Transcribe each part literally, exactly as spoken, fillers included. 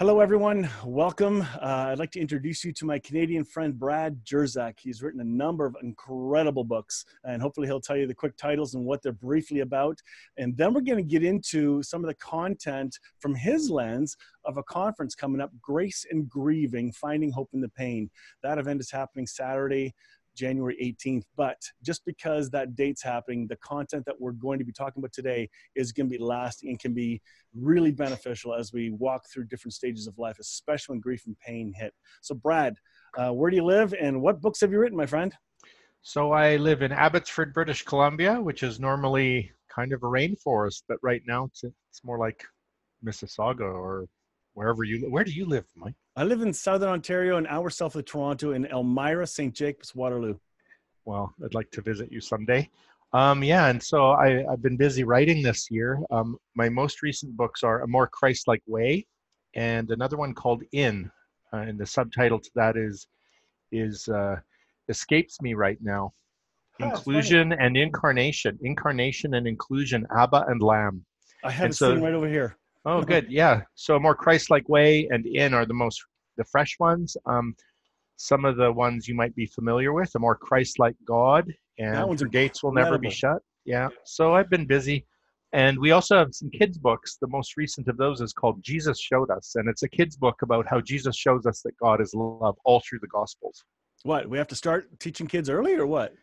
Hello, everyone. Welcome. Uh, I'd like to introduce you to my Canadian friend, Brad Jerzak. He's written a number of incredible books, and hopefully he'll tell you the quick titles and what they're briefly about. And then we're going to get into some of the content from his lens of a conference coming up, Grace and Grieving, Finding Hope in the Pain. That event is happening Saturday, January eighteenth, but just because that date's happening, the content that we're going to be talking about today is going to be lasting and can be really beneficial as we walk through different stages of life, especially when grief and pain hit. So Brad, uh, where do you live and what books have you written, my friend? So I live in Abbotsford, British Columbia, which is normally kind of a rainforest, but right now it's, it's more like Mississauga or wherever you live. Where do you live, Mike? I live in Southern Ontario, an hour south of Toronto, in Elmira, Saint Jacobs, Waterloo. Well, I'd like to visit you someday. Um, yeah, and so I, I've been busy writing this year. Um, my most recent books are A More Christ-like Way, and another one called In, uh, and the subtitle to that is is uh, Escapes Me Right Now, oh, Inclusion and Incarnation, Incarnation and Inclusion, Abba and Lamb. I have it so, sitting right over here. Oh, good. Yeah. So A More Christ-like Way and In are the most, the fresh ones. Um, some of the ones you might be familiar with, A More Christ-like God and The Gates Will Never Be Shut. Yeah. So I've been busy. And we also have some kids books. The most recent of those is called Jesus Showed Us. And it's a kids book about how Jesus shows us that God is love all through the Gospels. What? We have to start teaching kids early or what?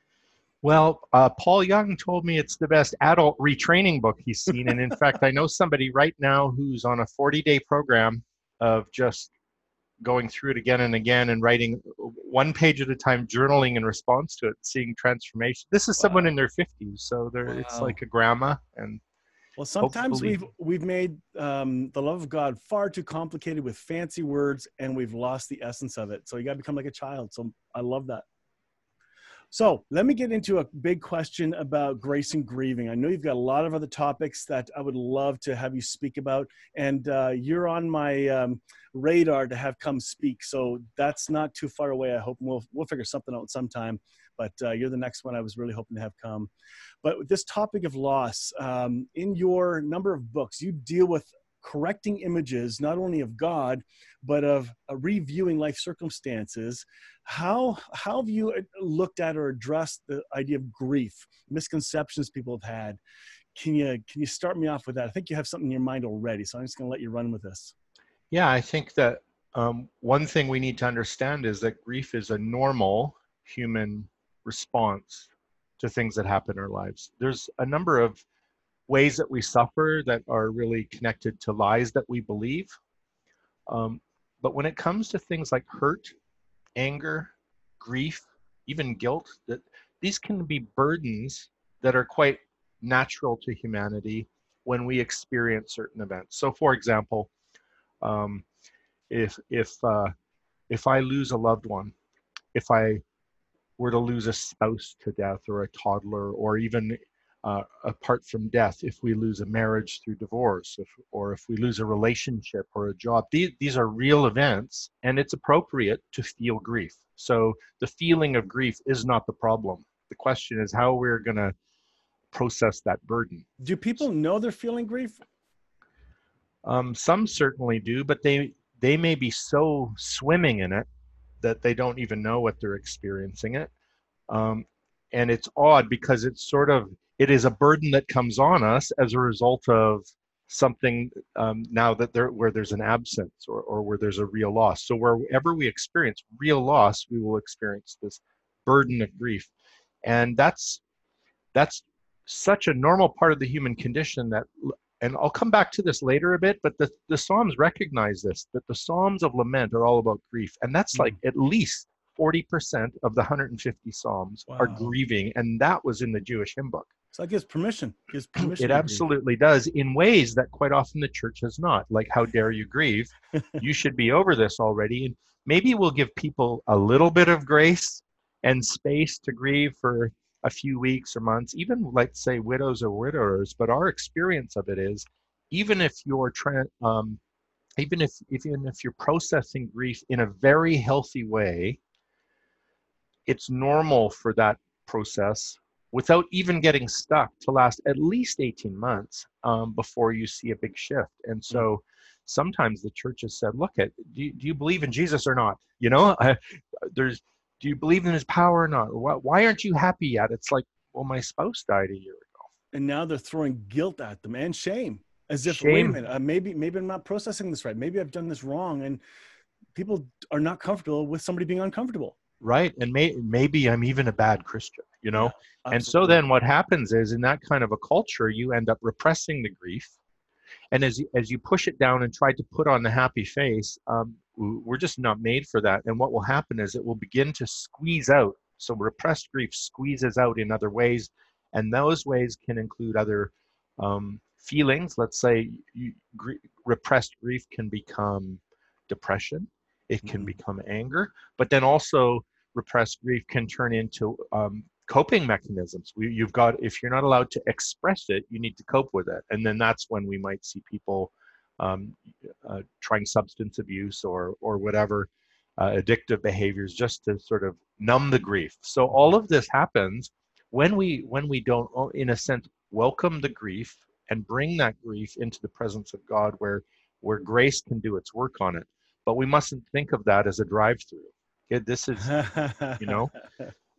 Well, uh, Paul Young told me it's the best adult retraining book he's seen. And in fact, I know somebody right now who's on a forty-day program of just going through it again and again and writing one page at a time, journaling in response to it, seeing transformation. This is wow. Someone in their fifties, so they're, wow. It's like a grandma. And well, sometimes hopefully... we've we've made um, the love of God far too complicated with fancy words, and we've lost the essence of it. So you got to become like a child. So I love that. So let me get into a big question about grace and grieving. I know you've got a lot of other topics that I would love to have you speak about, and uh, you're on my um, radar to have come speak. So that's not too far away. I hope we'll we'll figure something out sometime, but uh, you're the next one I was really hoping to have come. But with this topic of loss, um, in your number of books, you deal with correcting images, not only of God, but of uh, reviewing life circumstances. How, how have you looked at or addressed the idea of grief, misconceptions people have had? Can you, can you start me off with that? I think you have something in your mind already, so I'm just going to let you run with this. Yeah, I think that um, one thing we need to understand is that grief is a normal human response to things that happen in our lives. There's a number of ways that we suffer that are really connected to lies that we believe. Um, but when it comes to things like hurt, anger, grief, even guilt, that these can be burdens that are quite natural to humanity when we experience certain events. So for example, um, if, if, uh, if I lose a loved one, if I were to lose a spouse to death or a toddler, or even Uh, apart from death, if we lose a marriage through divorce, if, or if we lose a relationship or a job, these, these are real events, and it's appropriate to feel grief. So the feeling of grief is not the problem. The question is how we're going to process that burden. Do people know they're feeling grief? Um, some certainly do, but they they may be so swimming in it that they don't even know what they're experiencing it. Um, and it's odd because it's sort of It is a burden that comes on us as a result of something um, now that there, where there's an absence or, or where there's a real loss. So wherever we experience real loss, we will experience this burden of grief. And that's that's such a normal part of the human condition that, and I'll come back to this later a bit, but the, the Psalms recognize this, that the Psalms of Lament are all about grief. And that's mm-hmm. like at least forty percent of the one hundred fifty Psalms wow. are grieving. And that was in the Jewish hymn book. So that gives permission. Gives permission. It absolutely does, in ways that quite often the church has not. Like, how dare you grieve? You should be over this already. And maybe we'll give people a little bit of grace and space to grieve for a few weeks or months, even let's say widows or widowers. But our experience of it is, even if you're tra- um, even if even if you're processing grief in a very healthy way, it's normal for that process, without even getting stuck, to last at least eighteen months um, before you see a big shift. And so sometimes the church has said, look, at, do, you, do you believe in Jesus or not? You know, I, there's, do you believe in his power or not? Why, why aren't you happy yet? It's like, well, my spouse died a year ago. And now they're throwing guilt at them and shame. As if, shame. Wait a minute, uh, maybe, maybe I'm not processing this right. Maybe I've done this wrong. And people are not comfortable with somebody being uncomfortable. Right. And may, maybe I'm even a bad Christian, you know? Yeah, and so then what happens is in that kind of a culture, you end up repressing the grief. And as you, as you push it down and try to put on the happy face, um, we're just not made for that. And what will happen is it will begin to squeeze out. So repressed grief squeezes out in other ways. And those ways can include other um, feelings. Let's say you, gr- repressed grief can become depression. It can become anger, but then also repressed grief can turn into um, coping mechanisms. We, you've got, if you're not allowed to express it, you need to cope with it. And then that's when we might see people um, uh, trying substance abuse or, or whatever uh, addictive behaviors just to sort of numb the grief. So all of this happens when we, when we don't, in a sense, welcome the grief and bring that grief into the presence of God where, where grace can do its work on it. But we mustn't think of that as a drive-through. Okay, this is, you know,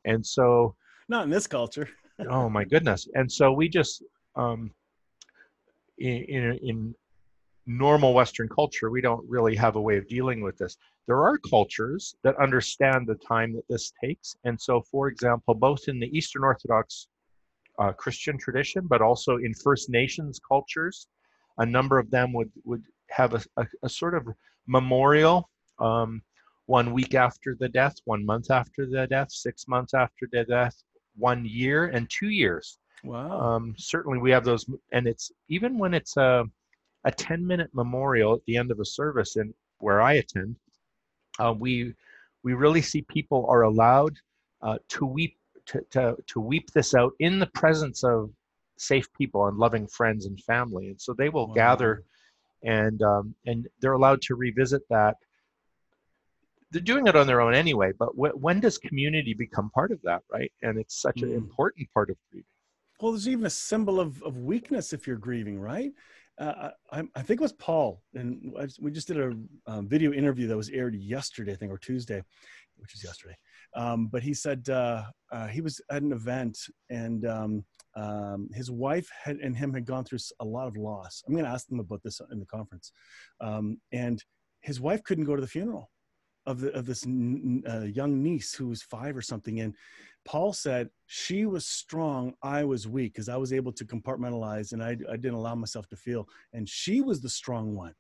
and so. Not in this culture. Oh my goodness! And so we just, um, in, in in normal Western culture, we don't really have a way of dealing with this. There are cultures that understand the time that this takes, and so, for example, both in the Eastern Orthodox uh, Christian tradition, but also in First Nations cultures, a number of them would would have a, a, a sort of memorial, um, one week after the death, one month after the death, six months after the death, one year and two years. Wow. Um, certainly we have those. And it's even when it's a, a ten minute memorial at the end of a service and where I attend, uh, we, we really see people are allowed uh, to weep, to, to, to weep this out in the presence of safe people and loving friends and family. And so they will wow. gather And um, and they're allowed to revisit that. They're doing it on their own anyway, but w- when does community become part of that, right? And it's such mm. an important part of grieving. Well, there's even a symbol of, of weakness if you're grieving, right? Uh, I, I think it was Paul, and I, we just did a um, video interview that was aired yesterday, I think, or Tuesday, which is yesterday. Um, but he said uh, uh, he was at an event, and um, um, his wife had, and him had gone through a lot of loss. I'm going to ask them about this in the conference. Um, and his wife couldn't go to the funeral of the, of this n- uh, young niece who was five or something. And Paul said, she was strong, I was weak, because I was able to compartmentalize, and I, I didn't allow myself to feel. And she was the strong one.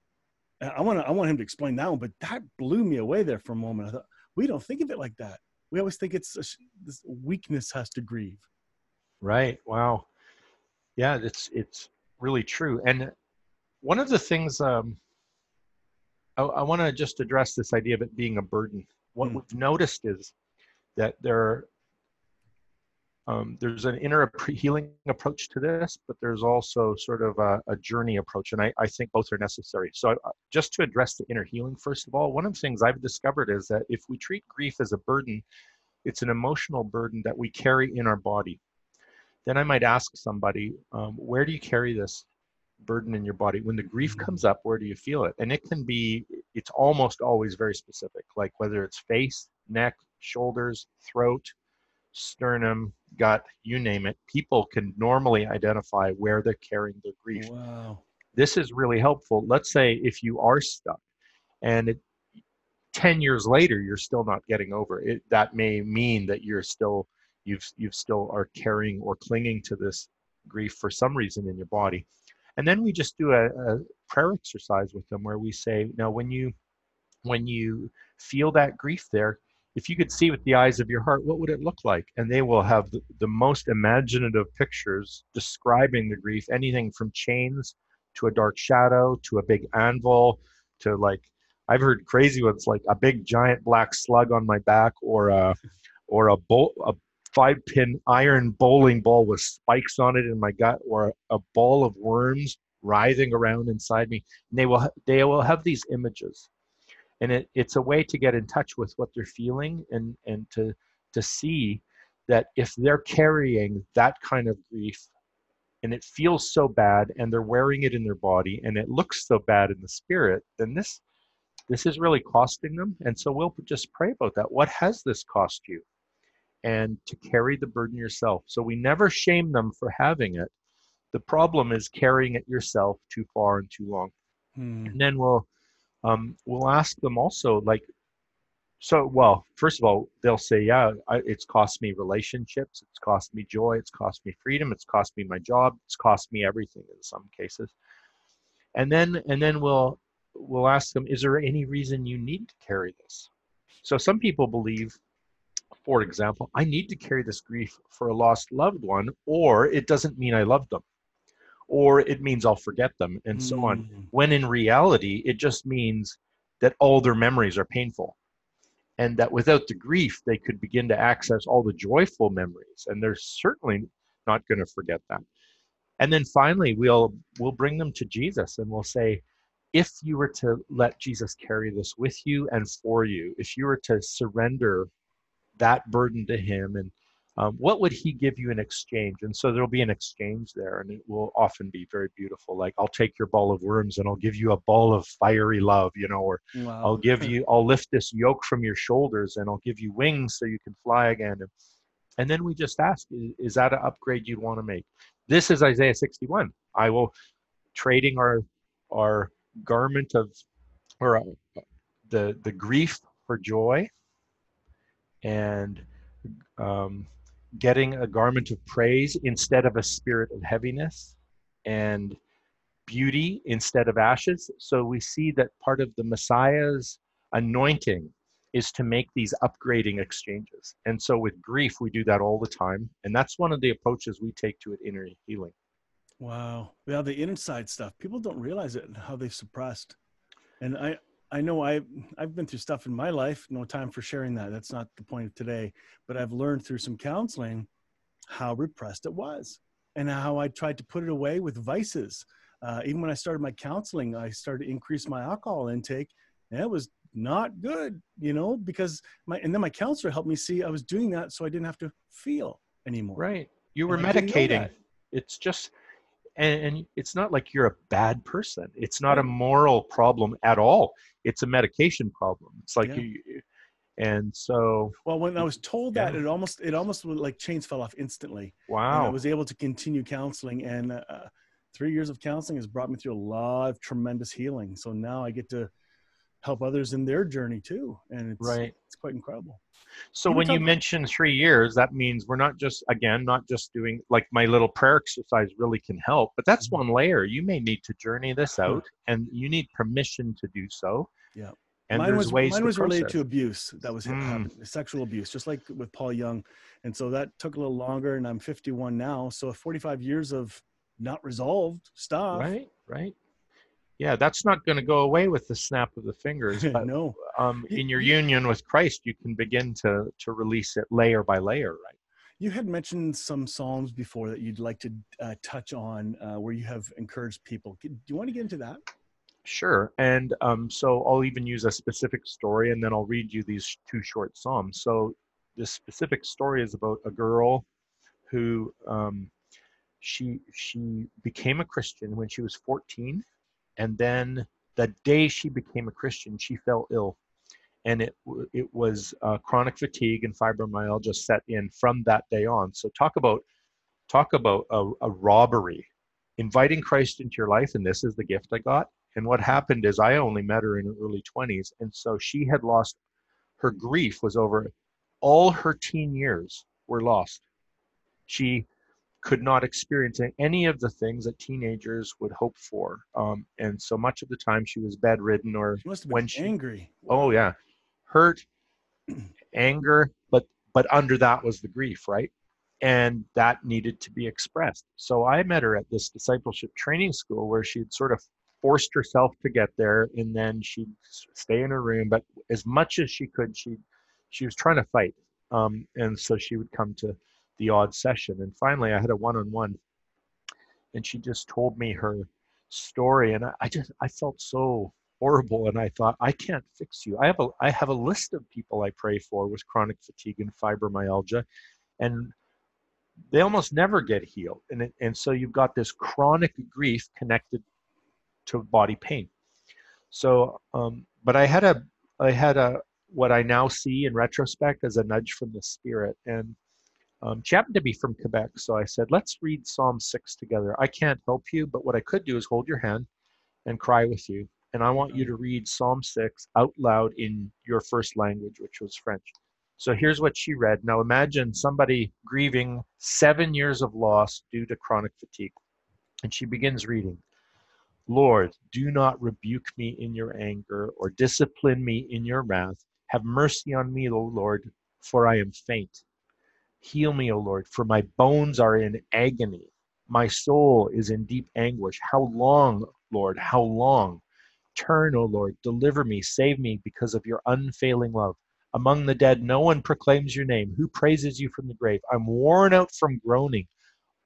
I want to, I want him to explain that one, but that blew me away there for a moment. I thought, we don't think of it like that. We always think it's a, this weakness has to grieve. Right. Wow. Yeah, it's it's really true. And one of the things um, I, I want to just address this idea of it being a burden. What mm. we've noticed is that there um, there's an inner healing approach to this, but there's also sort of a, a journey approach, and I, I think both are necessary. So I, just to address the inner healing, first of all, one of the things I've discovered is that if we treat grief as a burden, it's an emotional burden that we carry in our body. Then I might ask somebody, um, where do you carry this burden in your body? When the grief comes up, where do you feel it? And it can be, it's almost always very specific, like whether it's face, neck, shoulders, throat, sternum, gut, you name it. People can normally identify where they're carrying their grief. Wow. This is really helpful. Let's say if you are stuck and it, ten years later, you're still not getting over it. That may mean that you're still You've you've still are carrying or clinging to this grief for some reason in your body. And then we just do a, a prayer exercise with them where we say, now when you when you feel that grief there, if you could see with the eyes of your heart, what would it look like? And they will have the, the most imaginative pictures describing the grief, anything from chains to a dark shadow to a big anvil to, like, I've heard crazy ones like a big giant black slug on my back or a or a bolt a five-pin iron bowling ball with spikes on it in my gut, or a, a ball of worms writhing around inside me. And they will ha- they will have these images, and it, it's a way to get in touch with what they're feeling and and to to see that if they're carrying that kind of grief and it feels so bad, and they're wearing it in their body, and it looks so bad in the spirit, then this this is really costing them. And so we'll just pray about that. What has this cost you? And to carry the burden yourself. So we never shame them for having it. The problem is carrying it yourself too far and too long. Hmm. And then we'll um, we'll ask them also, like, so, well, first of all, they'll say, yeah, I, it's cost me relationships. It's cost me joy. It's cost me freedom. It's cost me my job. It's cost me everything in some cases. And then, and then we'll, we'll ask them, is there any reason you need to carry this? So some people believe, for example, I need to carry this grief for a lost loved one, or it doesn't mean I love them, or it means I'll forget them, and so mm. on. When in reality, it just means that all their memories are painful. And that without the grief, they could begin to access all the joyful memories. And they're certainly not going to forget that. And then finally, we'll we'll bring them to Jesus, and we'll say, if you were to let Jesus carry this with you and for you, if you were to surrender that burden to him, and um, what would he give you in exchange? And so there'll be an exchange there, and it will often be very beautiful. Like, I'll take your ball of worms and I'll give you a ball of fiery love, you know, or wow. I'll give you, I'll lift this yoke from your shoulders and I'll give you wings so you can fly again. And, and then we just ask, is that an upgrade you'd want to make? This is Isaiah sixty-one. I will, trading our, our garment of, or uh, the, the grief for joy, and, um, getting a garment of praise instead of a spirit of heaviness, and beauty instead of ashes. So we see that part of the Messiah's anointing is to make these upgrading exchanges. And so with grief, we do that all the time. And that's one of the approaches we take to it, inner healing. Wow. Yeah, the inside stuff. People don't realize it and how they've suppressed. And I, I know I, I've been through stuff in my life, no time for sharing that. That's not the point of today, but I've learned through some counseling how repressed it was and how I tried to put it away with vices. Uh, even when I started my counseling, I started to increase my alcohol intake, and it was not good, you know, because my, and then my counselor helped me see I was doing that so I didn't have to feel anymore. Right. You were and medicating. It's just... And it's not like you're a bad person. It's not a moral problem at all. It's a medication problem. It's like, yeah. you, and so. Well, when I was told that, yeah. it almost, it almost was like chains fell off instantly. Wow. And I was able to continue counseling, and uh, three years of counseling has brought me through a lot of tremendous healing. So now I get to help others in their journey too. And it's, right. it's quite incredible. So when you mention three years, that means we're not just, again, not just doing like my little prayer exercise really can help, but that's one layer. You may need to journey this out, and you need permission to do so. Yeah. And mine there's was, ways mine was process. Related to abuse. That was mm. sexual abuse, just like with Paul Young. And so that took a little longer, and I'm fifty-one now. So forty-five years of not resolved stuff. Right. Right. Yeah, that's not going to go away with the snap of the fingers. But, no. Um, in your union with Christ, you can begin to to release it layer by layer, right? You had mentioned some Psalms before that you'd like to uh, touch on uh, where you have encouraged people. Do you want to get into that? Sure. And um, so I'll even use a specific story, and then I'll read you these two short Psalms. So this specific story is about a girl who um, she she became a Christian when she was fourteen. And then the day she became a Christian, she fell ill. And it it was uh, chronic fatigue and fibromyalgia set in from that day on. So talk about talk about a, a robbery. Inviting Christ into your life, and this is the gift I got. And what happened is I only met her in her early twenties. And so she had lost, her grief was over, all her teen years were lost. She could not experience any of the things that teenagers would hope for. Um, and so much of the time she was bedridden, or she must have been when she, angry. Oh yeah. Hurt, anger, but, but under that was the grief, right? And that needed to be expressed. So I met her at this discipleship training school where she'd sort of forced herself to get there, and then she'd stay in her room, but as much as she could, she, she was trying to fight. Um, and so she would come to the odd session. And finally I had a one-on-one, and she just told me her story. And I, I just, I felt so horrible. And I thought, I can't fix you. I have a, I have a list of people I pray for with chronic fatigue and fibromyalgia. And they almost never get healed. And, and so you've got this chronic grief connected to body pain. So, um, but I had a, I had a, what I now see in retrospect as a nudge from the Spirit. And um, she happened to be from Quebec. So I said, let's read Psalm six together. I can't help you, but what I could do is hold your hand and cry with you. And I want you to read Psalm six out loud in your first language, which was French. So here's what she read. Now imagine somebody grieving seven years of loss due to chronic fatigue. And she begins reading, Lord, do not rebuke me in your anger or discipline me in your wrath. Have mercy on me, O Lord, for I am faint. Heal me, O Lord, for my bones are in agony. My soul is in deep anguish. How long, Lord, how long? Turn, O Lord, deliver me, save me because of your unfailing love. Among the dead, no one proclaims your name. Who praises you from the grave? I'm worn out from groaning.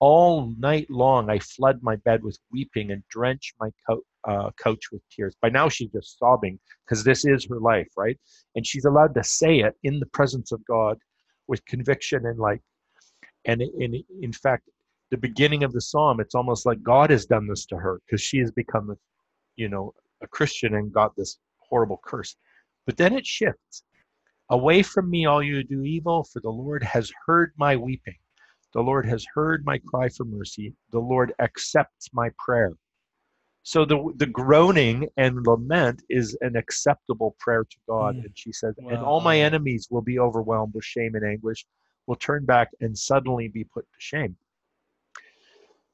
All night long, I flood my bed with weeping and drench my couch. Uh, couch with tears. By now she's just sobbing because this is her life, right? And she's allowed to say it in the presence of God with conviction and like, and in, in fact, the beginning of the psalm, it's almost like God has done this to her because she has become, you know, a Christian and got this horrible curse. But then it shifts. Away from me, all you do evil, for the Lord has heard my weeping. The Lord has heard my cry for mercy. The Lord accepts my prayer. So the the groaning and lament is an acceptable prayer to God. Mm. And she says, wow. And all my enemies will be overwhelmed with shame and anguish, will turn back and suddenly be put to shame.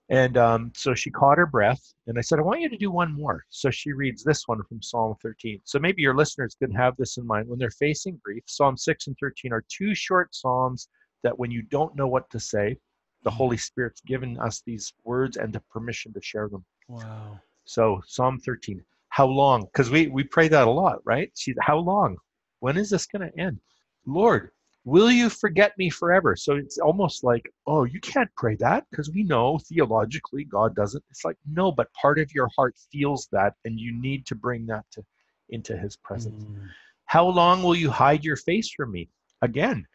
And um, so she caught her breath. And I said, I want you to do one more. So she reads this one from Psalm thirteen. So maybe your listeners can have this in mind. When they're facing grief, Psalm six and thirteen are two short psalms that when you don't know what to say, the Holy Spirit's given us these words and the permission to share them. Wow. So Psalm thirteen, how long? Because we, we pray that a lot, right? She's, how long? When is this going to end? Lord, will you forget me forever? So it's almost like, oh, you can't pray that because we know theologically God doesn't. It's like, no, but part of your heart feels that and you need to bring that to into his presence. Mm. How long will you hide your face from me? Again,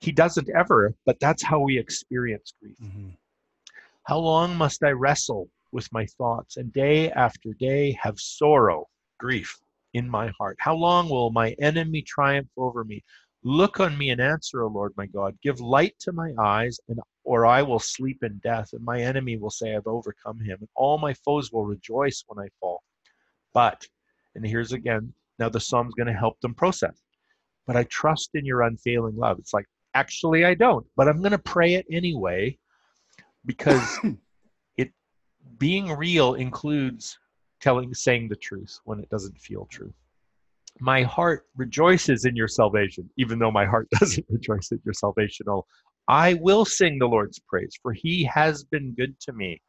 he doesn't ever, but that's how we experience grief. Mm-hmm. How long must I wrestle with my thoughts, and day after day have sorrow, grief in my heart? How long will my enemy triumph over me? Look on me and answer, O Lord my God. Give light to my eyes, and or I will sleep in death, and my enemy will say I've overcome him, and all my foes will rejoice when I fall. But, and here's again, now the psalm's going to help them process, but I trust in your unfailing love. It's like, actually I don't, but I'm going to pray it anyway, because being real includes telling, saying the truth when it doesn't feel true. My heart rejoices in your salvation, even though my heart doesn't rejoice at your salvation. Oh, I will sing the Lord's praise, for he has been good to me.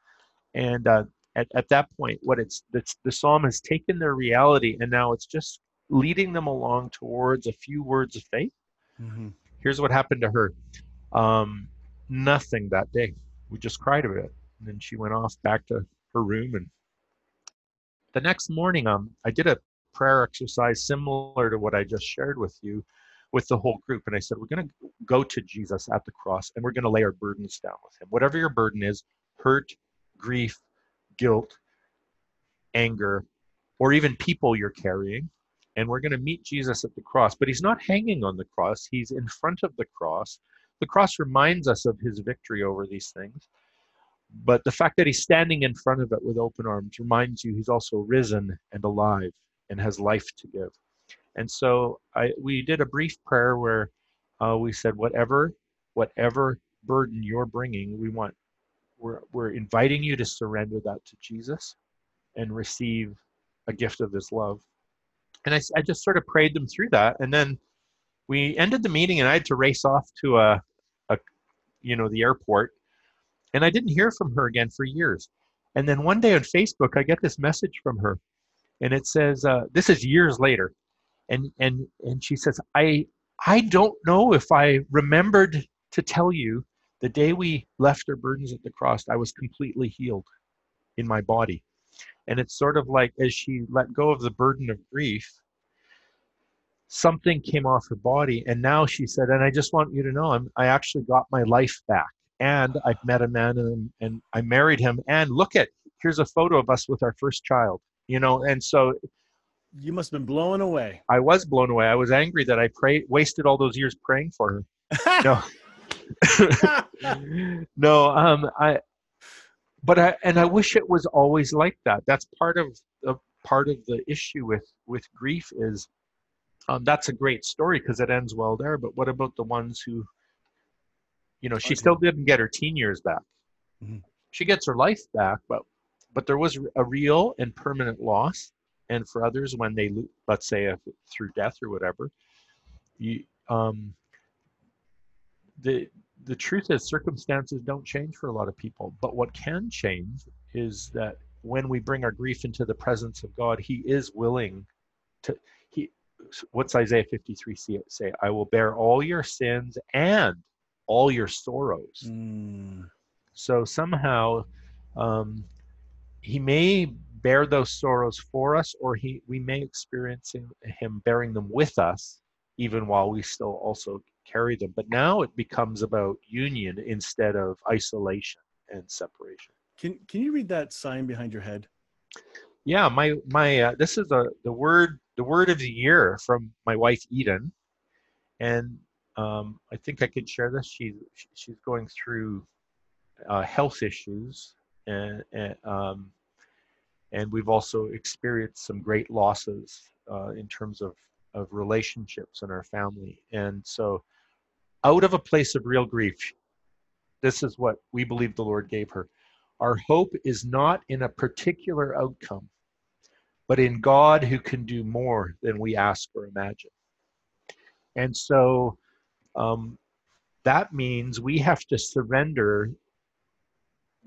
And uh, at, at that point, what it's, it's the psalm has taken their reality, and now it's just leading them along towards a few words of faith. Mm-hmm. Here's what happened to her. Um, nothing that day. We just cried about it. And then she went off back to her room. And the next morning, um, I did a prayer exercise similar to what I just shared with you with the whole group. And I said, we're going to go to Jesus at the cross, and we're going to lay our burdens down with him. Whatever your burden is, hurt, grief, guilt, anger, or even people you're carrying. And we're going to meet Jesus at the cross. But he's not hanging on the cross. He's in front of the cross. The cross reminds us of his victory over these things. But the fact that he's standing in front of it with open arms reminds you he's also risen and alive and has life to give. And so I, we did a brief prayer where uh, we said, whatever whatever burden you're bringing, we want, we're, we're inviting you to surrender that to Jesus and receive a gift of his love. And I, I just sort of prayed them through that. And then we ended the meeting, and I had to race off to a, a you know, the airport. And I didn't hear from her again for years. And then one day on Facebook, I get this message from her. And it says, uh, this is years later. And and and she says, I I don't know if I remembered to tell you the day we left our burdens at the cross, I was completely healed in my body. And it's sort of like as she let go of the burden of grief, something came off her body. And now she said, and I just want you to know, I'm, I actually got my life back. and I've met a man and, and I married him, and look at, here's a photo of us with our first child, you know, and so. You must have been blown away. I was blown away. I was angry that I prayed, wasted all those years praying for her. No. no, um, I, but I, and I wish it was always like that. That's part of the, part of the issue with, with grief is, um, that's a great story because it ends well there, but what about the ones who, you know, she still didn't get her teen years back. Mm-hmm. She gets her life back, but, but there was a real and permanent loss. And for others, when they, let's say if, through death or whatever, you, um, The the truth is circumstances don't change for a lot of people, but what can change is that when we bring our grief into the presence of God, he is willing to, he, what's Isaiah fifty-three say? I will bear all your sins and all your sorrows. Mm. So somehow um, he may bear those sorrows for us, or he we may experience him, him bearing them with us, even while we still also carry them. But now it becomes about union instead of isolation and separation. Can can you read that sign behind your head? Yeah, my my uh, this is a the word the word of the year from my wife Eden, and um, I think I can share this. She she's going through uh, health issues, and and, um, and we've also experienced some great losses uh, in terms of. of relationships in our family. And so out of a place of real grief, this is what we believe the Lord gave her. Our hope is not in a particular outcome, but in God who can do more than we ask or imagine. And so um, that means we have to surrender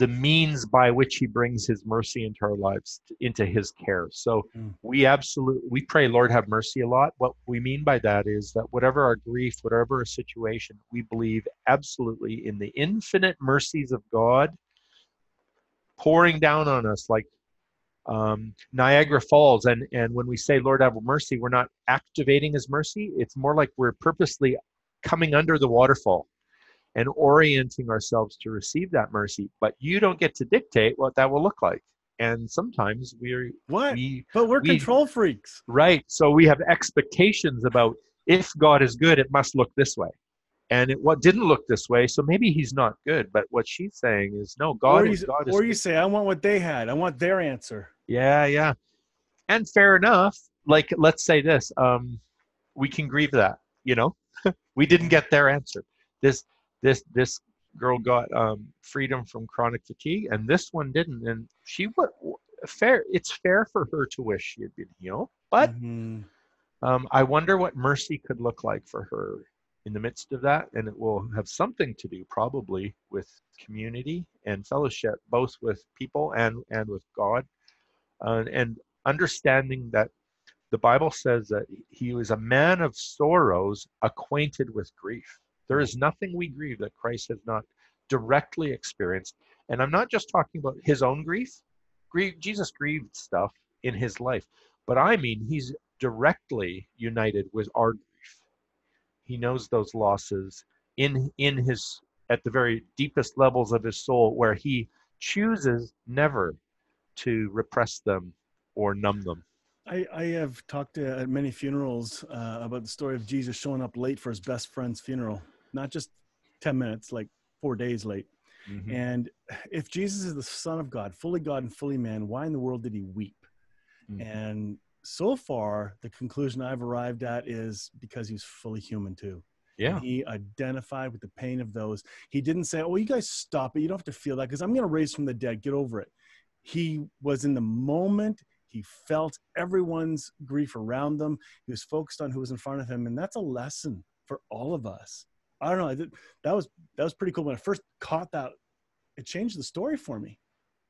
the means by which he brings his mercy into our lives, into his care. So mm. we absolutely, we pray, Lord, have mercy a lot. What we mean by that is that whatever our grief, whatever our situation, we believe absolutely in the infinite mercies of God pouring down on us like um, Niagara Falls. And, and when we say, Lord, have mercy, we're not activating his mercy. It's more like we're purposely coming under the waterfall and orienting ourselves to receive that mercy, but you don't get to dictate what that will look like. And sometimes we're what? We, but we're we, control freaks, right? So we have expectations about if God is good, it must look this way, and it what didn't look this way, so maybe He's not good. But what she's saying is, no, God or is you, God. Or is you good. Say, I want what they had. I want their answer. Yeah, yeah, and fair enough. Like, let's say this: um, we can grieve that. You know, we didn't get their answer. This. This this girl got um, freedom from chronic fatigue, and this one didn't. And she would fair. It's fair for her to wish she had been healed, but mm-hmm. um, I wonder what mercy could look like for her in the midst of that. And it will have something to do probably with community and fellowship, both with people and and with God, uh, and understanding that the Bible says that he was a man of sorrows, acquainted with grief. There is nothing we grieve that Christ has not directly experienced. And I'm not just talking about his own grief. Grief, Jesus grieved stuff in his life. But I mean, he's directly united with our grief. He knows those losses in in his at the very deepest levels of his soul, where he chooses never to repress them or numb them. I, I have talked to, at many funerals uh, about the story of Jesus showing up late for his best friend's funeral. Not just ten minutes, like four days late. Mm-hmm. And if Jesus is the Son of God, fully God and fully man, why in the world did he weep? Mm-hmm. And so far, the conclusion I've arrived at is because he's fully human too. Yeah. And he identified with the pain of those. He didn't say, oh, you guys stop it. You don't have to feel that because I'm going to raise from the dead. Get over it. He was in the moment. He felt everyone's grief around them. He was focused on who was in front of him. And that's a lesson for all of us. I don't know. I did, that was that was pretty cool. When I first caught that, it changed the story for me.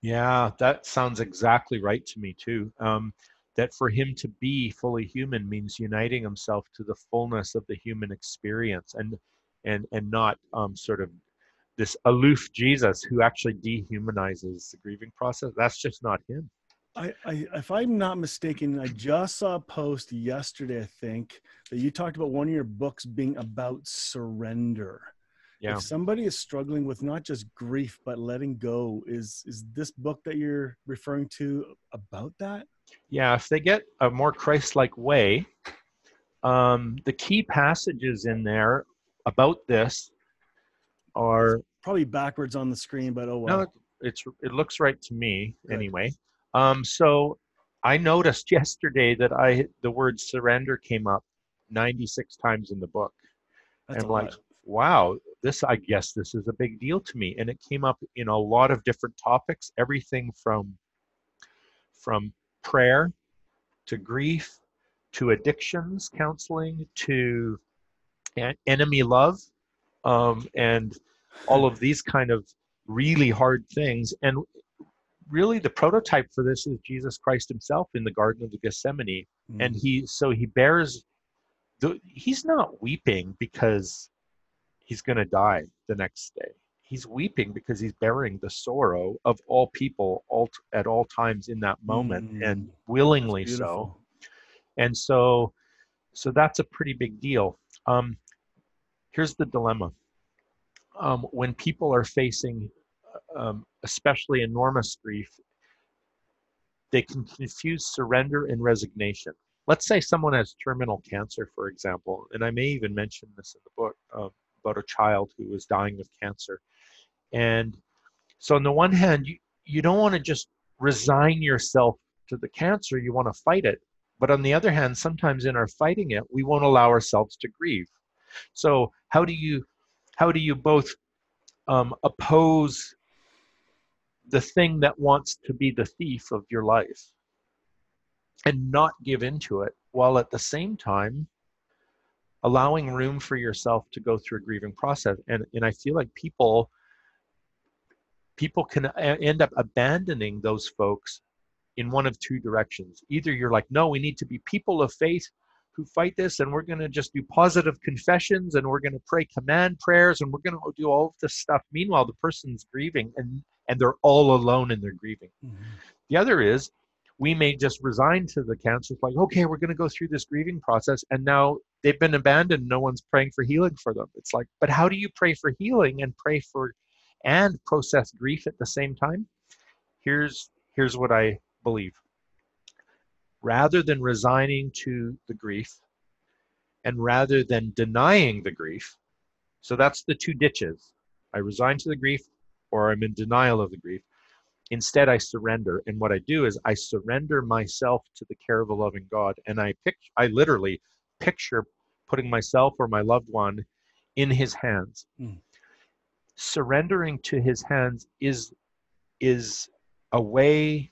Yeah, that sounds exactly right to me too. Um, that for him to be fully human means uniting himself to the fullness of the human experience and and and not um, sort of this aloof Jesus who actually dehumanizes the grieving process. That's just not him. I, I, if I'm not mistaken, I just saw a post yesterday, I think, that you talked about one of your books being about surrender. Yeah. If somebody is struggling with not just grief, but letting go, is is this book that you're referring to about that? Yeah, if they get A More Christ-like Way, um, the key passages in there about this are... It's probably backwards on the screen, but oh well. No, it's, it looks right to me Good. Anyway. Um, so I noticed yesterday that I the word surrender came up ninety-six times in the book. That's and I'm like, lot. Wow, this, I guess this is a big deal to me. And it came up in a lot of different topics, everything from from prayer to grief, to addictions counseling, to an enemy love, um, and all of these kind of really hard things. And really the prototype for this is Jesus Christ himself in the Garden of Gethsemane. Mm-hmm. And he, so he bears, the, he's not weeping because he's going to die the next day. He's weeping because he's bearing the sorrow of all people all t- at all times in that moment, mm-hmm. and willingly so. And so, so that's a pretty big deal. Um, here's the dilemma. Um, when people are facing um, especially enormous grief, they can confuse surrender and resignation. Let's say someone has terminal cancer, for example, and I may even mention this in the book, uh, about a child who was dying of cancer. And so on the one hand, you, you don't want to just resign yourself to the cancer, you want to fight it. But on the other hand, sometimes in our fighting it, we won't allow ourselves to grieve. So how do you how do you both um, oppose the thing that wants to be the thief of your life and not give into it, while at the same time allowing room for yourself to go through a grieving process? And and I feel like people people can end up abandoning those folks in one of two directions. Either you're like, no, we need to be people of faith who fight this, and we're going to just do positive confessions, and we're going to pray command prayers, and we're going to do all of this stuff. Meanwhile, the person's grieving, and, and they're all alone in their grieving. Mm-hmm. The other is, we may just resign to the cancer. It's like, okay, we're going to go through this grieving process, and now they've been abandoned. No one's praying for healing for them. It's like, but how do you pray for healing and pray for and process grief at the same time? Here's here's what I believe. Rather than resigning to the grief, and rather than denying the grief, so that's the two ditches. I resign to the grief, or I'm in denial of the grief. Instead, I surrender. And what I do is I surrender myself to the care of a loving God. And I pic- I literally picture putting myself or my loved one in his hands. Mm. Surrendering to his hands is, is a way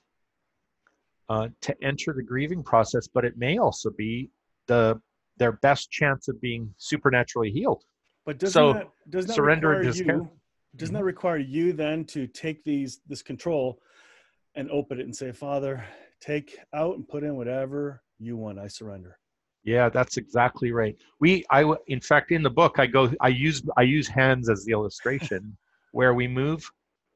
uh, to enter the grieving process, but it may also be the their best chance of being supernaturally healed. But doesn't so that, does that surrender and discount? Doesn't that require you then to take these this control and open it and say, Father, take out and put in whatever you want. I surrender. Yeah, that's exactly right. We, I, in fact, in the book, I go, I use, I use hands as the illustration where we move.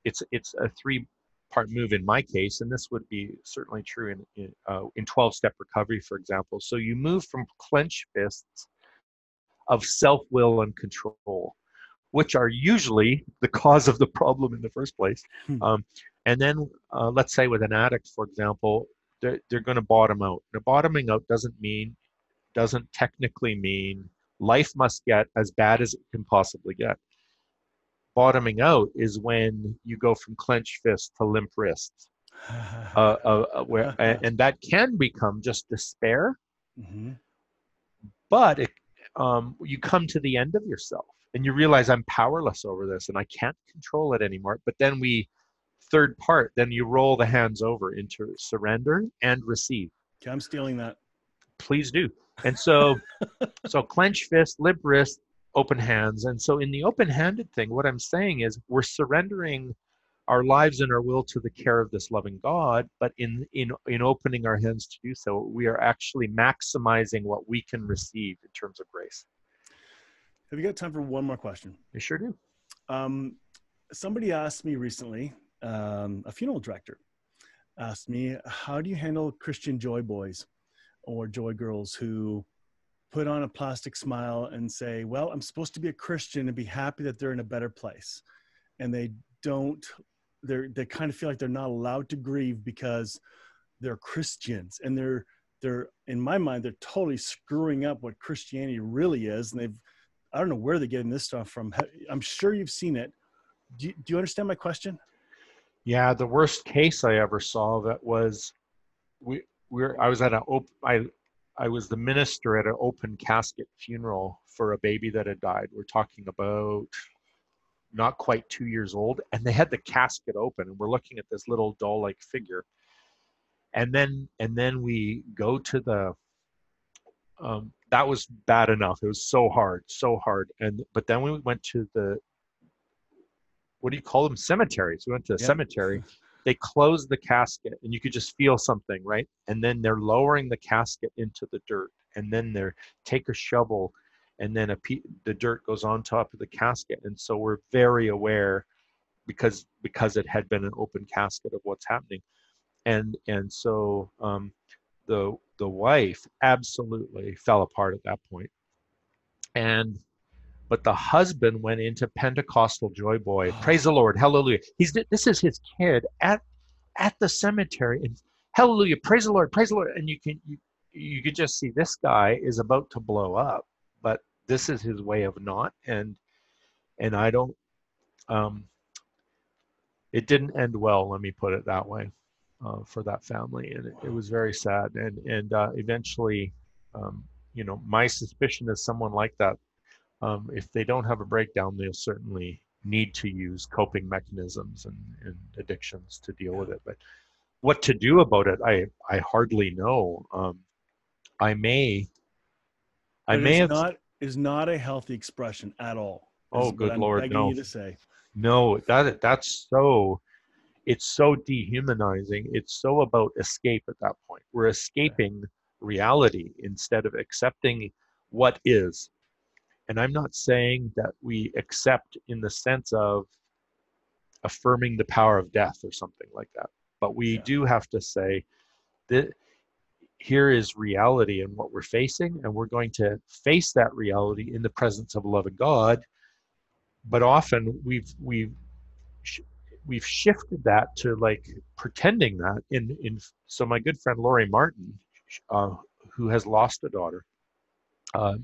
It's, it's a three part move in my case, and this would be certainly true in in, uh, in twelve-step recovery, for example. So you move from clenched fists of self-will and control, which are usually the cause of the problem in the first place. Hmm. Um, and then uh, let's say with an addict, for example, they're, they're going to bottom out. Now, bottoming out doesn't mean, doesn't technically mean life must get as bad as it can possibly get. Bottoming out is when you go from clenched fist to limp wrists. Uh, uh, uh, where, and that can become just despair, mm-hmm. but it, um, you come to the end of yourself. And you realize I'm powerless over this and I can't control it anymore. But then we, third part, then you roll the hands over into surrender and receive. Okay, I'm stealing that. Please do. And so, so clenched fist, limp wrist, open hands. And so in the open-handed thing, what I'm saying is we're surrendering our lives and our will to the care of this loving God. But in, in, in opening our hands to do so, we are actually maximizing what we can receive in terms of grace. Have you got time for one more question? I sure do. Um, somebody asked me recently, um, a funeral director asked me, how do you handle Christian joy boys or joy girls who put on a plastic smile and say, well, I'm supposed to be a Christian and be happy that they're in a better place. And they don't, they're, they kind of feel like they're not allowed to grieve because they're Christians, and they're, they're, in my mind, they're totally screwing up what Christianity really is. And they've, I don't know where they're getting this stuff from. I'm sure you've seen it. Do you, do you understand my question? Yeah. The worst case I ever saw that was, we, we were, I was at an open, I, I was the minister at an open casket funeral for a baby that had died. We're talking about not quite two years old, and they had the casket open, and we're looking at this little doll-like figure. And then, and then we go to the, um, that was bad enough. It was so hard, so hard. And, but then we went to the, what do you call them? Cemeteries. We went to the yep. cemetery. They closed the casket, and you could just feel something, right? And then they're lowering the casket into the dirt, and then they're take a shovel, and then a pe- the dirt goes on top of the casket. And so we're very aware, because because it had been an open casket, of what's happening. And and so um, the the wife absolutely fell apart at that point. And but the husband went into Pentecostal joy boy. Oh. Praise the Lord. Hallelujah. He's this is his kid at at the cemetery. And hallelujah. Praise the Lord. Praise the Lord. And you can you, you could just see this guy is about to blow up, but this is his way of not. And and I don't um it didn't end well, let me put it that way, uh, for that family. And it, it was very sad. And and uh, eventually um, you know, my suspicion is someone like that, Um, if they don't have a breakdown, they'll certainly need to use coping mechanisms and, and addictions to deal with it. But what to do about it, I, I hardly know. Um, I may, I but may it's have not is not a healthy expression at all. Oh, good I'm Lord, no. You to say. No, that that's so. It's so dehumanizing. It's so about escape at that point. We're escaping right. reality instead of accepting what is. And I'm not saying that we accept in the sense of affirming the power of death or something like that. But we yeah. do have to say that here is reality and what we're facing, and we're going to face that reality in the presence of loving God. But often we've we've sh- we've shifted that to like pretending that. In in so my good friend Lori Martin, uh, who has lost a daughter. Uh,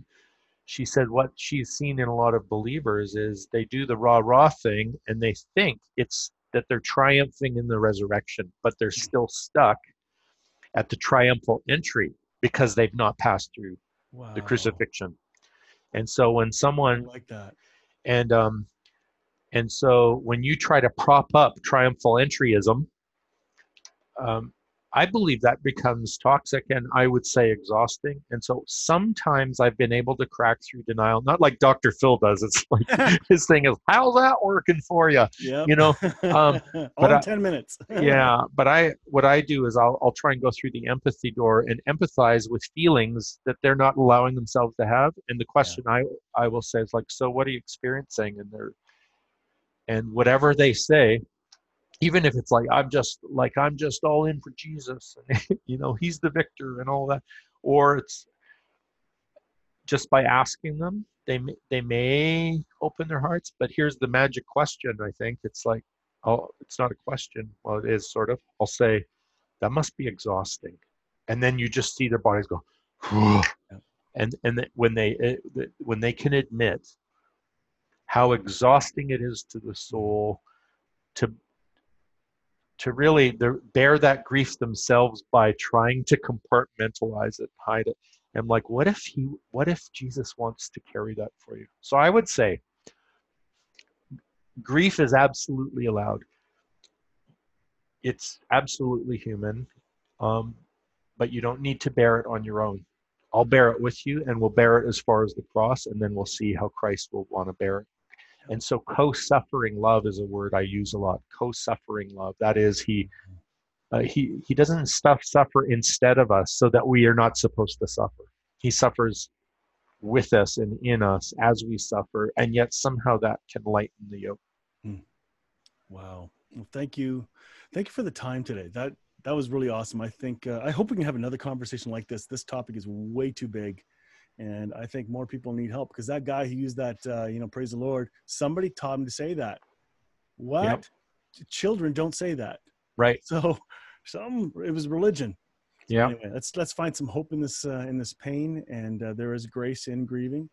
She said what she's seen in a lot of believers is they do the rah-rah thing, and they think it's that they're triumphing in the resurrection, but they're still stuck at the triumphal entry because they've not passed through wow. the crucifixion. And so when someone I like that, and um, and so when you try to prop up triumphal entryism, um, I believe that becomes toxic, and I would say exhausting. And so sometimes I've been able to crack through denial, not like Doctor Phil does. It's like his thing is, how's that working for you? Yep. You know, um, all in ten minutes. yeah. But I, what I do is I'll, I'll try and go through the empathy door and empathize with feelings that they're not allowing themselves to have. And the question yeah. I, I will say is like, so what are you experiencing? And they're, and whatever they say, even if it's like, I'm just like, I'm just all in for Jesus, and, you know, he's the victor and all that, or it's just by asking them, they may, they may open their hearts. But here's the magic question. I think it's like, oh, it's not a question. Well, it is sort of, I'll say that must be exhausting. And then you just see their bodies go, and, and when they, when they can admit how exhausting it is to the soul to, to really bear that grief themselves by trying to compartmentalize it, hide it. I'm like, what if he, what if Jesus wants to carry that for you? So I would say grief is absolutely allowed. It's absolutely human, um, but you don't need to bear it on your own. I'll bear it with you, and we'll bear it as far as the cross, and then we'll see how Christ will want to bear it. And so co-suffering love is a word I use a lot. Co-suffering love. That is, he uh, he he doesn't stuff suffer instead of us so that we are not supposed to suffer. He suffers with us and in us as we suffer, and yet somehow that can lighten the yoke. Wow. Well, thank you. Thank you for the time today. That that was really awesome. I think, uh, I hope we can have another conversation like this. This topic is way too big. And I think more people need help, because that guy who used that, uh, you know, praise the Lord, somebody taught him to say that. What? Yep. Children don't say that. Right. So some, it was religion. So yeah. Anyway, let's, let's find some hope in this, uh, in this pain. And uh, there is grace in grieving.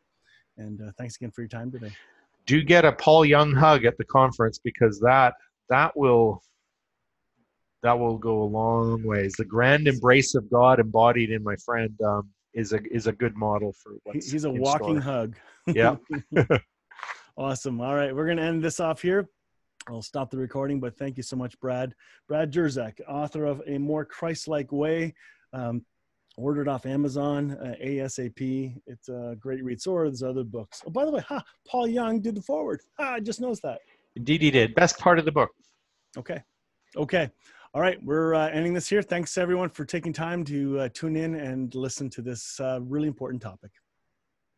And uh, thanks again for your time today. Do get a Paul Young hug at the conference, because that, that will, that will go a long ways. The grand embrace of God embodied in my friend, um, is a is a good model for what's he's a walking hug. Yeah. Awesome. All right, we're going to end this off here. I'll stop the recording, but thank you so much, Brad. Brad Jerzak, author of A More Christ-like Way, um, ordered off Amazon uh, ASAP. It's a great read. So are those other books. Oh, by the way, ha, Paul Young did the foreword. Ha, I just noticed that. Indeed he did. Best part of the book. Okay. Okay. All right, we're uh, ending this here. Thanks, everyone, for taking time to uh, tune in and listen to this uh, really important topic.